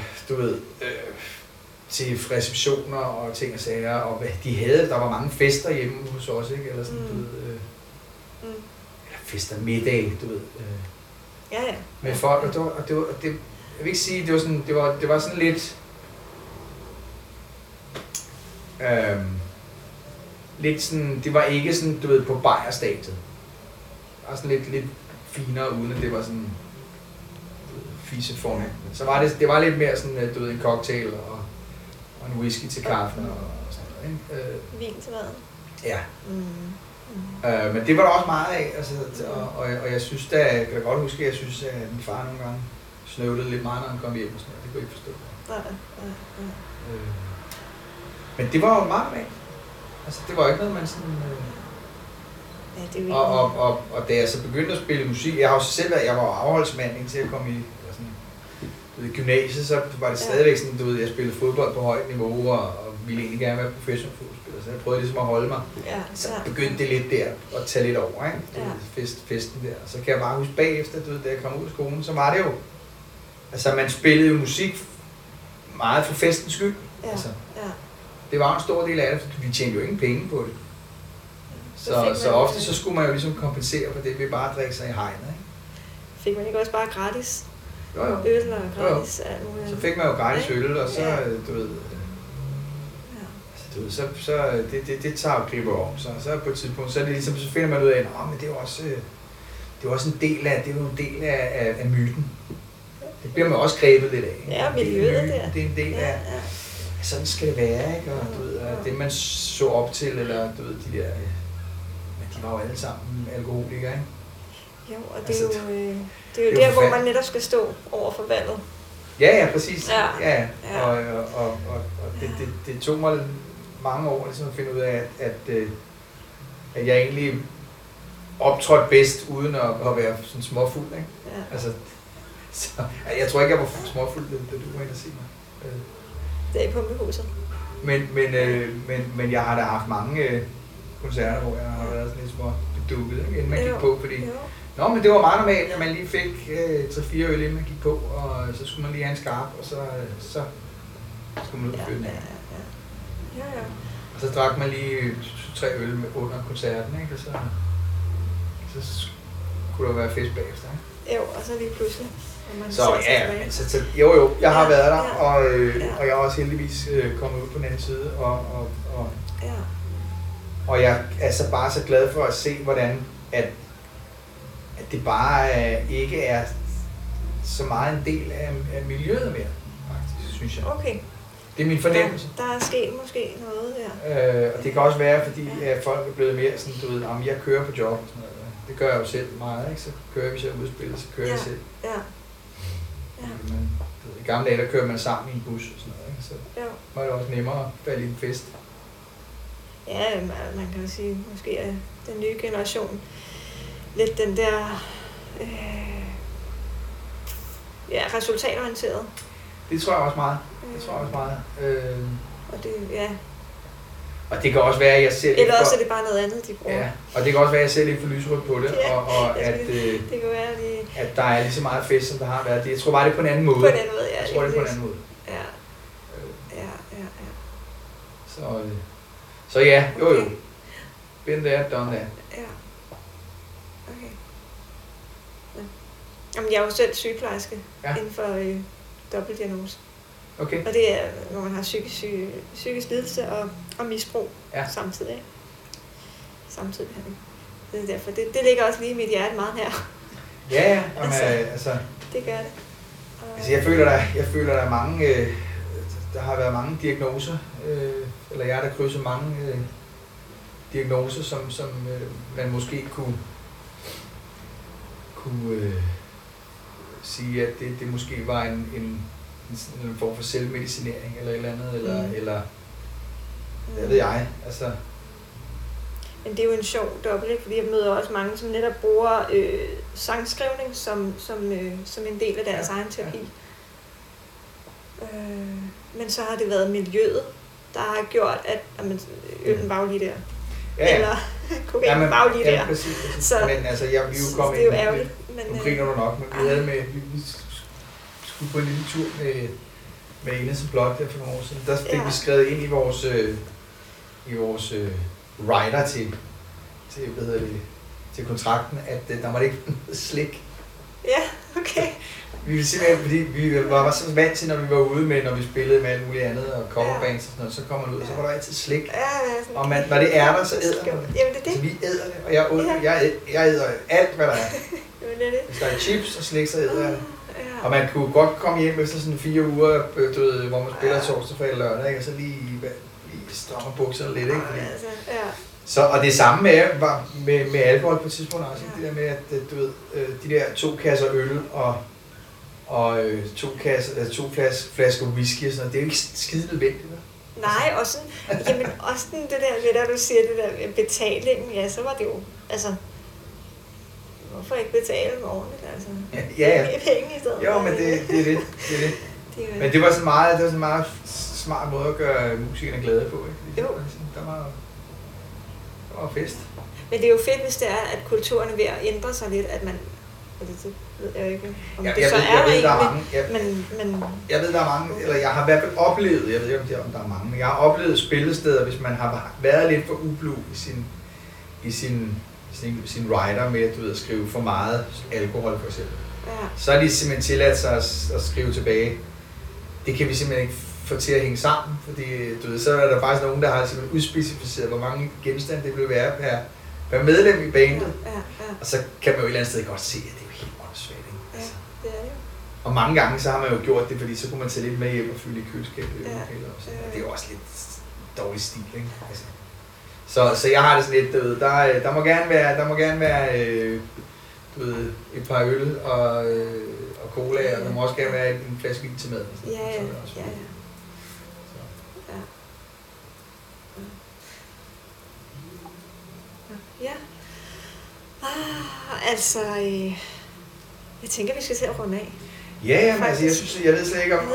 til receptioner og ting og sager, og der var mange fester hjemme hos os, ikke? Eller sådan eller fester middag, ja. Med folk, og det var, jeg vil ikke sige, det var sådan, det var sådan lidt sådan, det var ikke sådan, på bajerstatet. Det var sådan lidt finere, uden at det var sådan fiset fornemt. Så var det var lidt mere sådan, en cocktail og en whisky til kaffen og sådan noget, ikke? Vin til maden. Ja. Men det var der også meget af, altså, og jeg synes da, jeg kan godt huske, at jeg synes, at min far nogle gange snøvlede lidt meget, når han kom hjem og sådan noget. Det kunne jeg ikke forstå. Men det var jo meget med. Altså, det var ikke noget, man sådan... Ja, det og da jeg så begyndte at spille musik, jeg var afholdsmand indtil jeg kom i gymnasiet, så var det stadigvæk sådan, jeg spillede fodbold på højt niveau, og ville egentlig gerne være professionel fodboldspiller, så jeg prøvede ligesom at holde mig. Ja, så begyndte det lidt der at tage lidt over, ikke? Festen der. Så kan jeg bare huske bagefter, da jeg kom ud af skolen, så var det jo... Altså, man spillede musik meget for festens skyld. Ja, altså, ja. Det var en stor del af det, for vi tjente jo ingen penge på det. Så ofte så skulle man jo ligesom kompensere for det ved bare at drikke sig i hegnet. Fik man ikke også bare gratis? Jo. Øl og gratis alt muligt. Så fik man jo gratis øl, og så, du ved... Altså, du ved, så det tager og griber om. Så på et tidspunkt, så er det ligesom, så finder man ud af, men det er jo også en del af, det er jo en del af myten. Det bliver man også grebet lidt af. Ja, miljøet der. Det er en del af... Sådan skal det være, ikke? Og du ved, det man så op til, eller du ved, de der... De var jo alle sammen alkoholikere, ikke? Jo, og det er altså, det er jo der, hvor man netop skal stå over for vandet. Ja, præcis. Ja. Og det tog mig mange år ligesom at finde ud af, at jeg egentlig optrådte bedst uden at være sådan småfuld, ikke? Ja. Altså, så, jeg tror ikke, jeg var småfuld, da du var inde og se mig. Det er i pumpehuset. Men jeg har da haft mange... koncerter, hvor jeg har været sådan lidt små bedukket, inden man gik på, fordi... Jo. Nå, men det var meget normalt, at man lige fik 3-4 øl, inden man gik på, og så skulle man lige have en skarp, og så skulle man ud på flytten af. Ja. Og så drak man lige 2-3 øl under koncerten, ikke? Og så kunne der være fest bagefter, ikke? Jo, og så lige pludselig. Så jeg har været der, og jeg er også heldigvis kommet ud på den anden side, og jeg er så bare så glad for at se, hvordan at det bare ikke er så meget en del af miljøet mere, faktisk, synes jeg. Okay. Det er min fornemmelse. Der er sket måske noget der. Og det kan også være, fordi folk er blevet mere sådan, du ved, jeg kører på job og sådan noget. Det gør jeg jo selv meget, ikke? Så kører vi, så udspiller, så kører jeg selv. Ja. Men, du ved, i gamle dage, der kører man sammen i en bus og sådan noget, ikke? Så var det også nemmere at falde i en fest. Ja, man kan jo sige, måske er den nye generation lidt den der resultatorienteret. Det tror jeg også meget. Og det, og det kan også være, at jeg selv... Eller også er det bare noget andet, de bruger. Ja, og det kan også være, at jeg selv ikke får lysrødt på det, det kan være, at der er lige så meget fest, som der har været. Jeg tror bare, det er på en anden måde. På en anden måde, ja. Jeg tror, det er på en anden måde. Ja. Så ja, jo. Been there, done that. Ja. Okay. Ja. Jamen, jeg er jo selv sygeplejerske inden for dobbeltdiagnose. Okay. Og det er, når man har psykisk lidelse og misbrug samtidig. Samtidig. Det er derfor. Det ligger også lige i mit hjerte meget her. Ja. Jamen, altså. Det gør det. Altså, jeg føler, der er mange... Der har været mange diagnoser, eller jeg har da krydset mange diagnoser, som man måske kunne sige, at det måske var en form for selvmedicinering eller et eller andet, eller hvad ved jeg, altså. Men det er jo en sjov dobbelt, ikke? Fordi jeg møder også mange, som netop bruger sangskrivning som en del af deres egen terapi. Ja. Men så har det været miljøet, der har gjort, at øllen var jo lige der. Ja. Eller kokainen var jo lige der. Ja, præcis. Så, men altså, vi er jo kommet ind. Det er jo ærgerligt. Nu griner du nok, men vi skulle på en lille tur med Enes og Blot der for nogle år siden. Der fik vi skrevet ind i vores rider til hvad hedder det, til kontrakten, at der måtte ikke slik. Ja, okay. Vi ville simpelthen, fordi vi var så vant til, når vi var ude med, når vi spillede med alt muligt andet, og coverbands og sådan noget, så kom man ud, og så var der altid slik. Ja, og når det ærter, så æder man det. Jamen, det er det. Så vi æder det, og jeg æder alt, hvad der er. Jamen, det er det. Hvis der er chips og slik, så æder jeg det. Ja. Og man kunne godt komme hjem efter sådan 4 uger, du ved, hvor man spiller torsdag, fredag, lørdag, ikke? Og så lige strammer bukserne lidt, ikke? Fordi... Så, og det samme med alkohol på et tidspunkt også, det der med, at du ved, de der 2 kasser øl og 2 flasker whisky og sådan noget, det er jo ikke skide nødvendigt, eller? Nej, og sådan, det der, du siger, det der betalingen, så var det jo, altså, hvorfor ikke betale dem ordentligt, altså? Ja. Penge i stedet. Jo, men det er det. Men det var sådan en meget smart måde at gøre musikerne glade på, ikke? Jo. Der var fest. Men det er jo fedt, hvis det er, at kulturen er ved at ændre sig lidt, at man det ved jeg ikke, om det så er egentlig, men... Jeg ved, der er mange, eller jeg har i hvert fald oplevet, jeg ved ikke, om der er mange, men jeg har oplevet spillesteder, hvis man har været lidt for ublu i sin rider med, du ved, at skrive for meget alkohol, for eksempel. Ja. Så er de simpelthen tilladt sig at skrive tilbage. Det kan vi simpelthen ikke få til at hænge sammen, fordi du ved, så er der faktisk nogen, der har simpelthen udspecificeret, hvor mange genstande det vil være per medlem i bandet. Ja, ja, ja. Og så kan man jo et eller andet sted godt se, at det er jo helt åndssvagt, ikke? Ja, altså. Det er det. Og mange gange så har man jo gjort det, fordi så kunne man tage lidt med hjem og fylde i køleskabet. Ja, og det er jo også lidt dårlig stil, ikke? Altså. Så jeg har det sådan lidt, du ved, der må gerne være du ved, et par øl og cola, ja. Og der må også gerne være en flaske vin til maden. Ja, ja, ja. Ja. Altså, jeg tænker, vi skal se at runde af. Ja, jamen, altså, jeg ved slet ikke om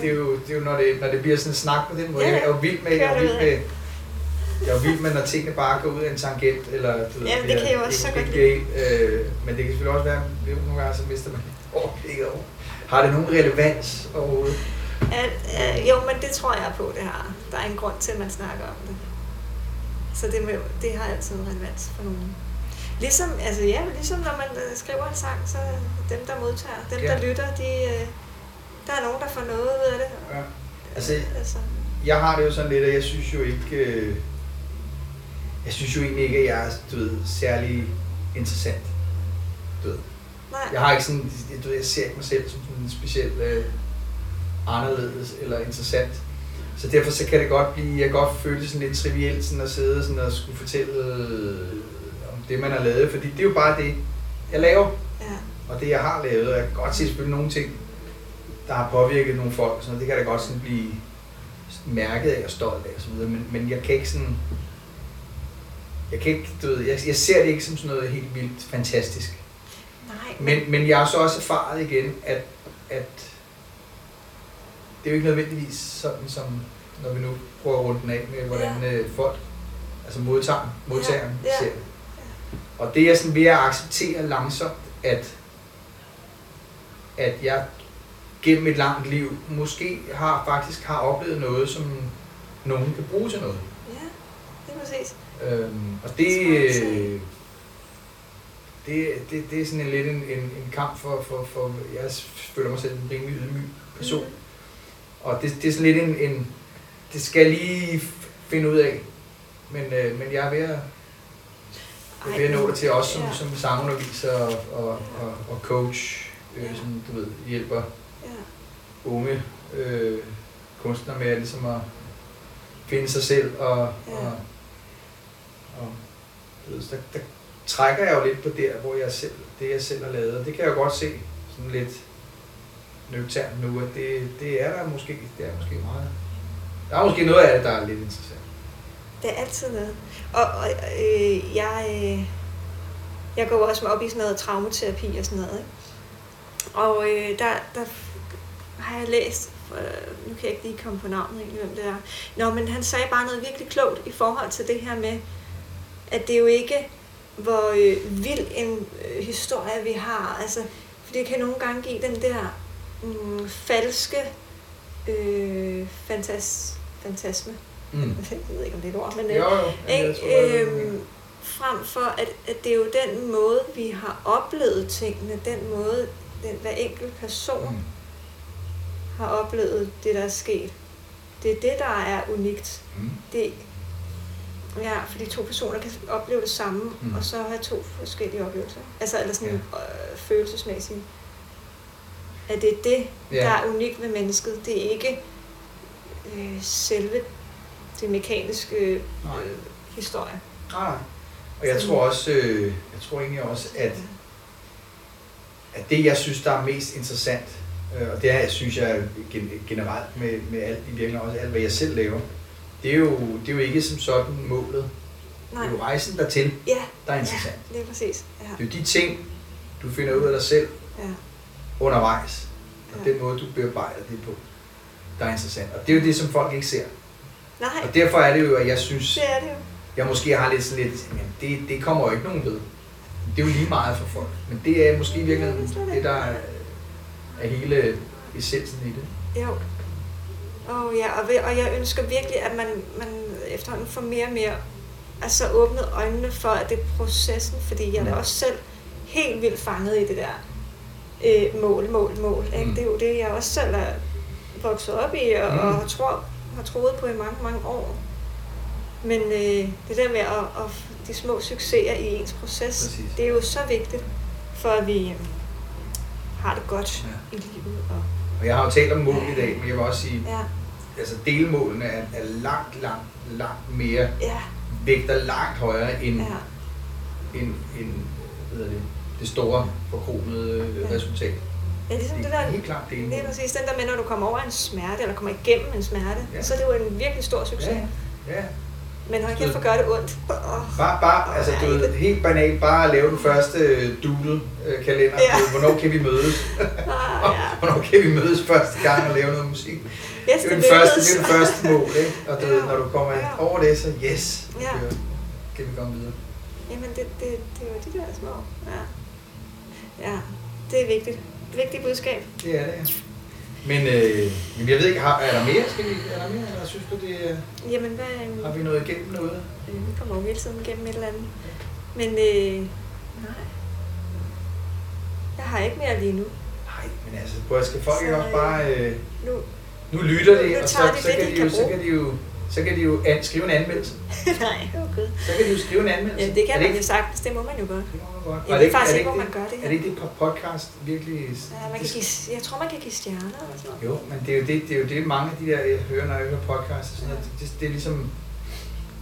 det er jo, når det bliver sådan en snak på den måde. Ja, jeg er jo vild med, når tingene bare går ud af en tangent, eller du ved, jamen, det kan jo også så godt lide. Men det kan selvfølgelig også være, at nogle gange så mister man overblikket over. Har det nogen relevans overhovedet? Jo, men det tror jeg på, det her. Der er en grund til, at man snakker om det. Så det har altid en relevans for nogen. Ligesom når man skriver en sang, så dem, der modtager, der lytter, der er nogen, der får noget ud af det. Ja. Altså, jeg har det jo sådan lidt, at jeg synes jo egentlig ikke, at jeg er særlig interessant. Nej. Jeg har ikke sådan, jeg ser ikke mig selv som sådan en speciel anderledes eller interessant. Så derfor så kan det godt blive, jeg godt føle sådan lidt trivielt sådan at sidde sådan og skulle fortælle om det, man har lavet, fordi det er jo bare det, jeg laver, og det, jeg har lavet, og jeg kan godt se selvfølgelig nogle ting, der har påvirket nogle folk, sådan, og det kan da godt sådan blive mærket af og stolt af og så videre, men jeg kan ikke sådan, jeg ser det ikke som sådan noget helt vildt fantastisk. Nej. Men jeg har så også erfaret igen, at det er jo ikke nødvendigvis sådan, som når vi nu prøver at runde den af med, hvordan folk, altså modtageren ser det. Ja. Og det er sådan ved at acceptere langsomt, at jeg gennem et langt liv måske faktisk har oplevet noget, som nogen kan bruge til noget. Ja, det er præcis. Og det er sådan lidt en kamp for jeg føler mig selv en rimelig ydmyg person. Mm-hmm. Og det er sådan lidt det skal jeg lige finde ud af, men jeg er ved at nå det til os som sangunderviser og coach, som du ved, hjælper unge kunstnere med ligesom at finde sig selv, og du ved, der trækker jeg jo lidt på der, hvor jeg selv har lavet, og det kan jeg jo godt se sådan lidt nøgternt nu, at det er der måske. Det er måske meget. Der er måske noget af det, der er lidt interessant. Det er altid noget. Og jeg går også op i sådan noget traumaterapi og sådan noget, ikke? Og der har jeg læst, nu kan jeg ikke lige komme på navnet egentlig, hvem det er. Nå, men han sagde bare noget virkelig klogt i forhold til det her med, at det jo ikke, hvor vild en historie vi har. Altså, for det kan nogle gange give den der falske fantasme. Mm. Jeg ved ikke, om det er et ord, men frem for, at det er jo den måde, vi har oplevet tingene, den måde, hver enkelt person har oplevet det, der er sket. Det er det, der er unikt. Mm. Fordi to personer kan opleve det samme, og så have to forskellige oplevelser. Altså, eller sådan følelsesmæssigt. At det er det, der er unikt ved mennesket. Det er ikke selve det mekaniske historie. Nej. Og jeg tror også, at det, jeg synes, der er mest interessant, og det her synes jeg generelt med alt i virkeligheden, også alt, hvad jeg selv laver, det er jo ikke som sådan målet. Nej. Det er jo rejsen dertil, der er interessant. Ja, det er præcis. Ja. Det er jo de ting, du finder ud af dig selv, undervejs, og den måde, du bearbejder det på, der er interessant. Og det er jo det, som folk ikke ser. Nej. Og derfor er det jo, at jeg synes, jeg måske har lidt sådan lidt, det kommer jo ikke nogen ved. det er jo lige meget for folk, men det er måske virkelig det, der er hele essensen i det. Jo. Og jeg ønsker virkelig, at man efterhånden får mere og mere altså åbnet øjnene for, at det er processen, fordi jeg er også selv helt vildt fanget i det der mål. Ikke? Det er jo det, jeg også selv er vokset op i og har troet på i mange, mange år. Men det der med at de små succeser i ens proces, præcis, det er jo så vigtigt for, at vi har det godt i livet. Og jeg har jo talt om mål i dag, men jeg vil også sige, altså delmålene er langt mere, vægter langt højere end, det store forkromede resultat. Ja, ligesom det der, helt klart delmål. Det er præcis den der med, når du kommer over en smerte, eller kommer igennem en smerte, så er det jo en virkelig stor succes. Ja. Men hold kæft for at gøre det ondt. Helt banalt, bare at lave den første doodle-kalender. Hvornår kan vi mødes? Hvornår kan vi mødes første gang og lave noget musik? Yes, det er den første mål, ikke? Og det, når du kommer over det, så kan vi komme videre. Jamen, det var de der små. Ja, det er vigtigt. Vigtigt budskab. Det er det, Men jeg ved ikke, er der mere? Eller synes du, det er... Jamen, hvad... Har vi noget igennem noget? Vi kommer jo hele tiden igennem et eller andet. Men nej. Jeg har ikke mere lige nu. Nej, men altså, skal folk ikke også bare... Nu lytter de, og så kan de jo skrive en anmeldelse. Nej, okay. Så kan de jo skrive en anmeldelse. Jamen, det kan man jo sagtens. Det må man jo godt. Ja, det er faktisk ikke, hvor man gør det her. Er det ikke det podcast virkelig... Ja, man kan give, jeg tror, man kan give stjerner og sådan noget. Jo, men det er jo det mange af de der, jeg hører, når jeg hører podcast og sådan noget. Det er ligesom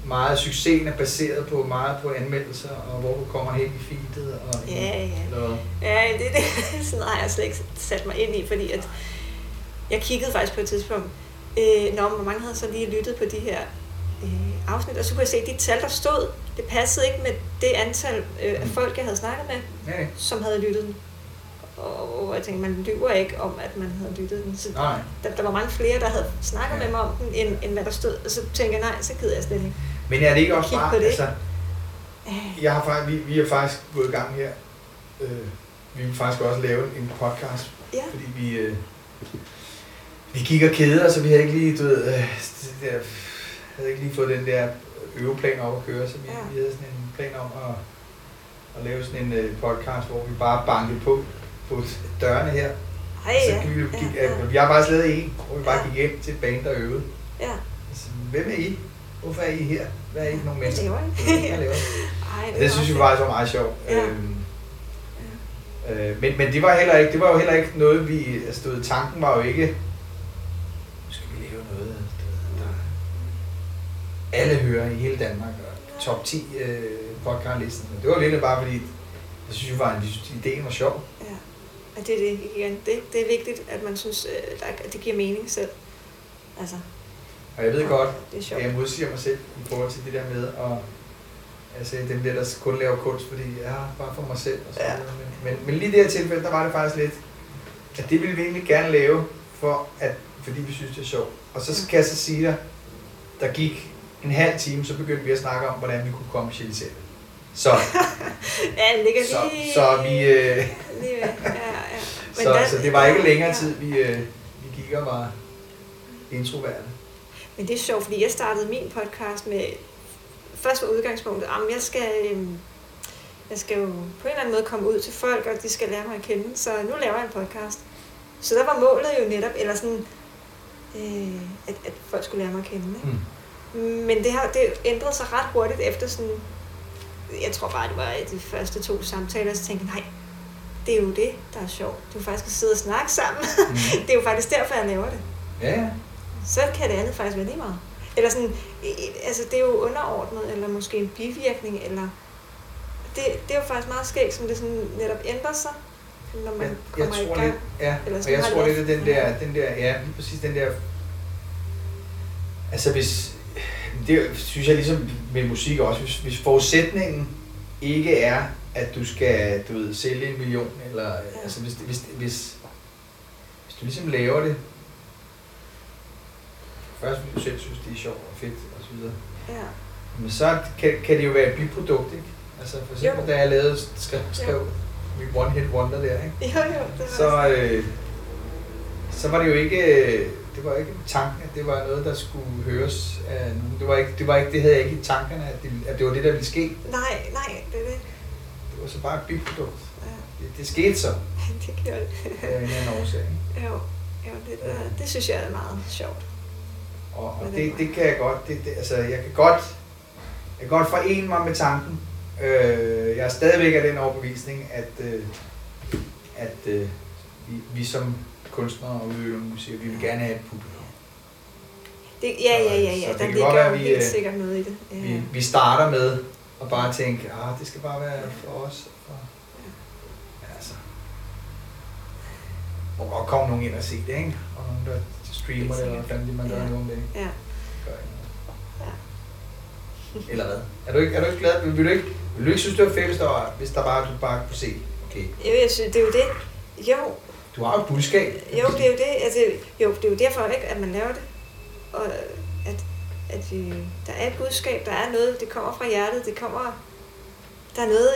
meget... Succesen er baseret på meget på anmeldelser, og hvor du kommer hen i feedet og... Ja, det. Sådan har jeg slet ikke sat mig ind i, fordi at... Jeg kiggede faktisk på et tidspunkt, hvor mange havde så lige lyttet på de her afsnit, og så kunne jeg se, at de tal, der stod, det passede ikke med det antal af folk, jeg havde snakket med, som havde lyttet den. Og jeg tænkte, man lyver ikke om, at man havde lyttet den. Så der var mange flere, der havde snakket med mig om den, end hvad der stod. Og så tænkte jeg, nej, så gider jeg slet ikke. Men er det ikke også bare, altså, vi er faktisk gået i gang her. Vi vil faktisk også lave en podcast, fordi vi kigger kæder, så vi havde ikke lige, fået den der øveplan op at køre, så vi havde sådan en plan om at lave sådan en podcast, hvor vi bare bankede på dørene her. Vi har bare lavet en, hvor vi bare gik hjem til et band, der øvede. Ja. Altså, hvem er I? Hvorfor er I her? Hvad er I for nogle mennesker? Det synes jeg faktisk var meget sjovt. Ja. Men det var jo heller ikke noget, vi stod. Tanken var jo ikke, skal vi lave noget, der alle hører i hele Danmark, og top 10 podcastlisten. Det var lidt bare fordi, jeg synes jo bare, at idéen var sjov. Ja, og det er det igen. Det er vigtigt, at man synes, at det giver mening selv. Altså. Og jeg ved godt, at jeg modsiger mig selv i forhold til det der med at... Altså dem der kun laver kunst, fordi jeg er bare for mig selv og sådan noget. Men lige i det her tilfælde, der var det faktisk lidt, at det ville vi egentlig gerne lave, fordi vi synes det er sjovt. Og så kan jeg så sige dig, der gik en halv time, så begyndte vi at snakke om, hvordan vi kunne komme til selv. Så så det var ikke længere tid, vi gik og var introverte. Men det er sjovt, fordi jeg startede min podcast med... Først var udgangspunktet, at jeg skal jo på en eller anden måde komme ud til folk, og de skal lære mig at kende, så nu laver jeg en podcast. Så der var målet jo netop, eller sådan, at folk skulle lære mig at kende. Ikke? Men det ændrede sig ret hurtigt efter sådan, jeg tror bare, det var de første 2 samtaler, så tænkte jeg, nej, det er jo det, der er sjovt. Det er jo faktisk at sidde og snakke sammen. Det er jo faktisk derfor, jeg laver det. Ja. Så kan det andet faktisk være lige meget. Eller sådan, altså det er jo underordnet, eller måske en bivirkning, eller... Det er jo faktisk meget skægt, som det sådan netop ændrer sig, når man kommer i gang. Jeg tror lidt, at den der... Altså hvis... Det synes jeg ligesom med musik også, hvis forudsætningen ikke er, at du skal, sælge 1 million, eller... Ja. Altså hvis du ligesom laver det... Først hvis du selv synes, det er sjovt og fedt og så videre. Ja. Men så kan det jo være et biprodukt, ikke? Altså for eksempel, da jeg lavede, skrev mit One Hit Wonder der, ikke? Jo, det var så var det jo ikke, det var ikke tanken, at det var noget, der skulle høres af nogen. Det havde jeg ikke i tankerne, at det var det, der ville ske. Nej, det er det. Det var så bare et biprodukt. Ja. Det skete så. Det gjorde det. Det er en anden årsag. Jo, det synes jeg er meget sjovt. Og det kan jeg godt. Jeg kan godt forene mig med tanken. Jeg er stadigvæk af den overbevisning, at vi som kunstnere og udøvende musik, vi vil gerne have et publikum. Så det ligger jo helt sikkert noget i det. Ja. Vi starter med at bare tænke, det skal bare være for os. Og kom nogen ind og se det, ikke? Og nogen, der streamer det, eller hvordan man gør nogle dage. Ja. Eller hvad? Er du ikke glad? Vil du ikke synes, det var fedt, hvis du bare kunne se? Okay. Jo, jeg synes, det er jo det. Jo. Du har jo et budskab. Jo, det er jo det. Altså, det er jo derfor ikke, at man laver det. Og at der er et budskab, der er noget, det kommer fra hjertet, der er noget,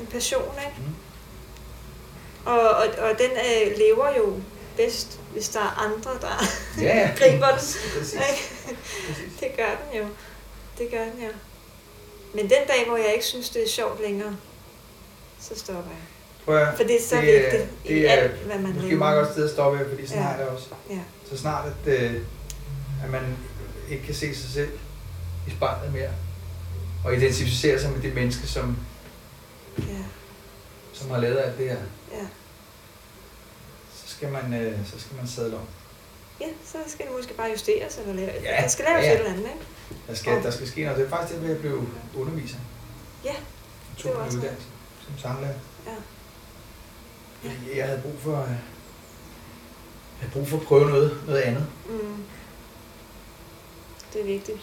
en passion, ikke? Mm. Og den lever jo bedst, hvis der er andre, der griber den. Præcis. Det gør den jo. Men den dag, hvor jeg ikke synes, det er sjovt længere, så stopper jeg. For det er så vigtigt i alt, hvad man lever. Det er meget godt sted at stoppe, fordi sådan har jeg det også. Ja. Så snart, at man ikke kan se sig selv i spejlet mere, og identificere sig med det menneske, som har lavet alt det her. Ja. Så skal man sadle om. Ja, så skal det måske bare justeres eller lave. Ja, der skal laves et eller andet, ikke? Der skal ske noget. Det er faktisk det, at jeg blev underviser. Ja, det var også det. Som sanglærer. Ja. Jeg havde brug for at prøve noget andet. Mm. Det er vigtigt.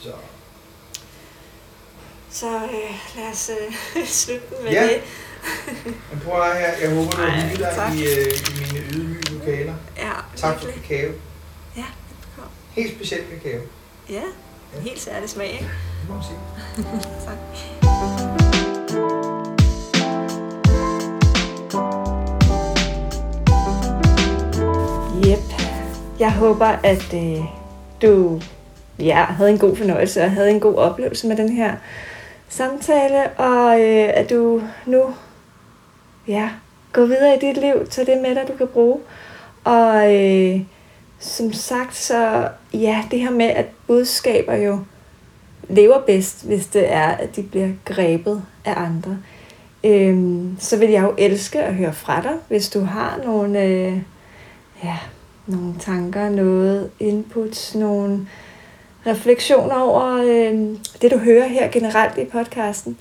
Så lad os slutte med det. Men prøv at her. Jeg håber, du har hygget dig i mine ydmyge lokaler. Ja, tak for kakao. Ja, velbekomme. Helt speciel kakao. Ja, en helt særlig smag, ikke? Det må man sige. Tak. Yep. Jeg håber, at du havde en god fornøjelse og havde en god oplevelse med den her samtale, og at du nu går videre i dit liv, tag det med dig, du kan bruge. Og som sagt, så det her med, at budskaber jo lever bedst, hvis det er, at de bliver grebet af andre. Så vil jeg jo elske at høre fra dig, hvis du har nogle tanker, noget inputs, nogle refleksioner over det, du hører her generelt i podcasten.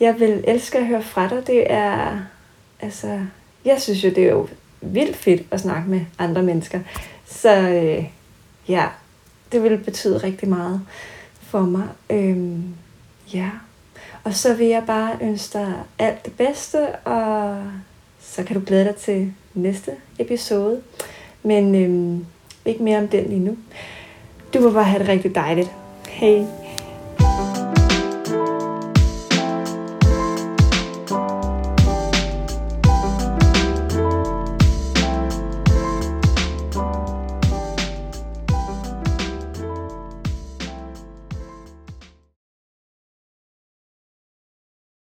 Jeg vil elske at høre fra dig. Det er, altså, jeg synes jo, det er jo vildt fedt at snakke med andre mennesker. Så det vil betyde rigtig meget for mig. Og så vil jeg bare ønske dig alt det bedste, og så kan du glæde dig til næste episode. Men ikke mere om den lige nu. Du må bare have det rigtig dejligt. Hej.